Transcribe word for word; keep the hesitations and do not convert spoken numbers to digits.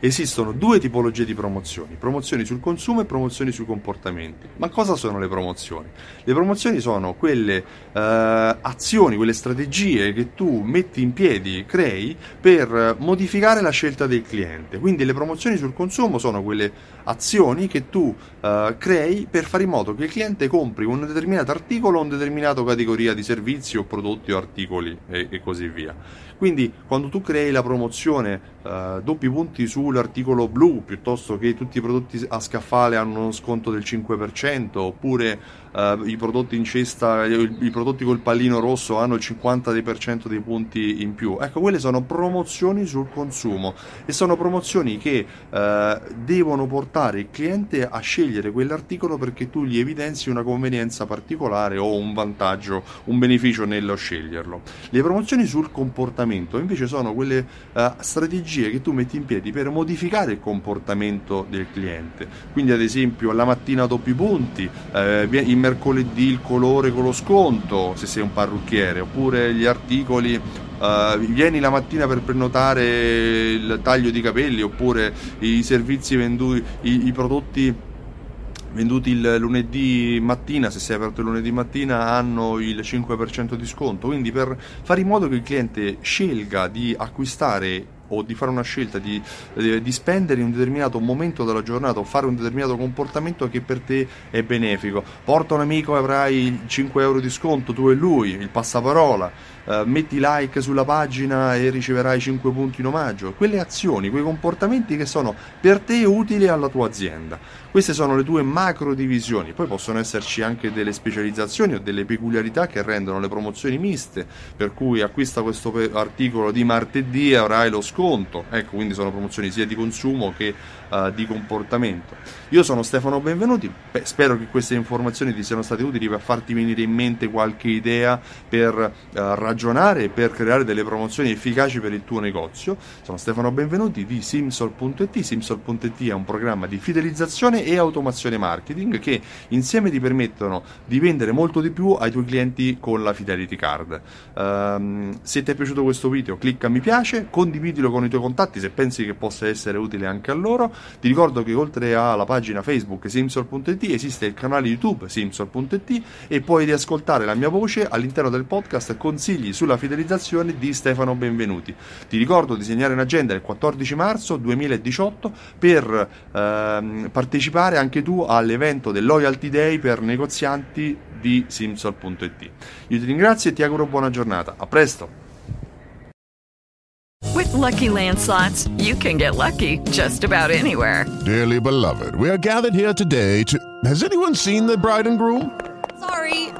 Esistono due tipologie di promozioni, promozioni sul consumo e promozioni sui comportamenti. Ma cosa sono le promozioni? Le promozioni sono quelle eh, azioni, quelle strategie che tu metti in piedi, crei, per modificare la scelta del cliente. Quindi le promozioni sul consumo sono quelle azioni che tu eh, crei per fare in modo che il cliente compri un determinato articolo o un determinato categoria di servizi o prodotti o articoli e, e così via. Quindi quando tu crei la promozione eh, doppi punti su l'articolo blu, piuttosto che tutti i prodotti a scaffale hanno uno sconto del cinque per cento, oppure eh, i prodotti in cesta, i, i prodotti col pallino rosso hanno il cinquanta per cento dei punti in più. Ecco, quelle sono promozioni sul consumo e sono promozioni che eh, devono portare il cliente a scegliere quell'articolo perché tu gli evidenzi una convenienza particolare o un vantaggio, un beneficio nello sceglierlo. Le promozioni sul comportamento invece sono quelle eh, strategie che tu metti in piedi per modificare il comportamento del cliente. Quindi ad esempio la mattina doppi punti, eh, il mercoledì il colore con lo sconto se sei un parrucchiere, oppure gli articoli eh, vieni la mattina per prenotare il taglio di capelli, oppure i servizi venduti, i, i prodotti venduti il lunedì mattina, se sei aperto il lunedì mattina, hanno il cinque per cento di sconto. Quindi per fare in modo che il cliente scelga di acquistare o di fare una scelta di, di spendere in un determinato momento della giornata o fare un determinato comportamento che per te è benefico. Porta un amico e avrai cinque euro di sconto, tu e lui, il passaparola, eh, metti like sulla pagina e riceverai cinque punti in omaggio. Quelle azioni, quei comportamenti che sono per te utili alla tua azienda. Queste sono le tue macro divisioni. Poi possono esserci anche delle specializzazioni o delle peculiarità che rendono le promozioni miste, per cui acquista questo articolo di martedì e avrai lo sconto. Conto. Ecco, quindi sono promozioni sia di consumo che uh, di comportamento. Io sono Stefano Benvenuti, beh, spero che queste informazioni ti siano state utili per farti venire in mente qualche idea per uh, ragionare e per creare delle promozioni efficaci per il tuo negozio. Sono Stefano Benvenuti di Simsol punto it. Simsol punto it è un programma di fidelizzazione e automazione marketing che insieme ti permettono di vendere molto di più ai tuoi clienti con la Fidelity Card. Um, se ti è piaciuto questo video, clicca mi piace, condividilo con i tuoi contatti se pensi che possa essere utile anche a loro. Ti ricordo che oltre alla pagina Facebook Simsol punto it esiste il canale YouTube Simsol punto it e puoi riascoltare la mia voce all'interno del podcast Consigli sulla fidelizzazione di Stefano Benvenuti. Ti ricordo di segnare in agenda il quattordici marzo duemiladiciotto per ehm, partecipare anche tu all'evento del Loyalty Day per negozianti di Simsol punto it. Io ti ringrazio e ti auguro buona giornata. A presto! With Lucky Land Slots, you can get lucky just about anywhere. Dearly beloved, we are gathered here today to... Has anyone seen the bride and groom? Sorry,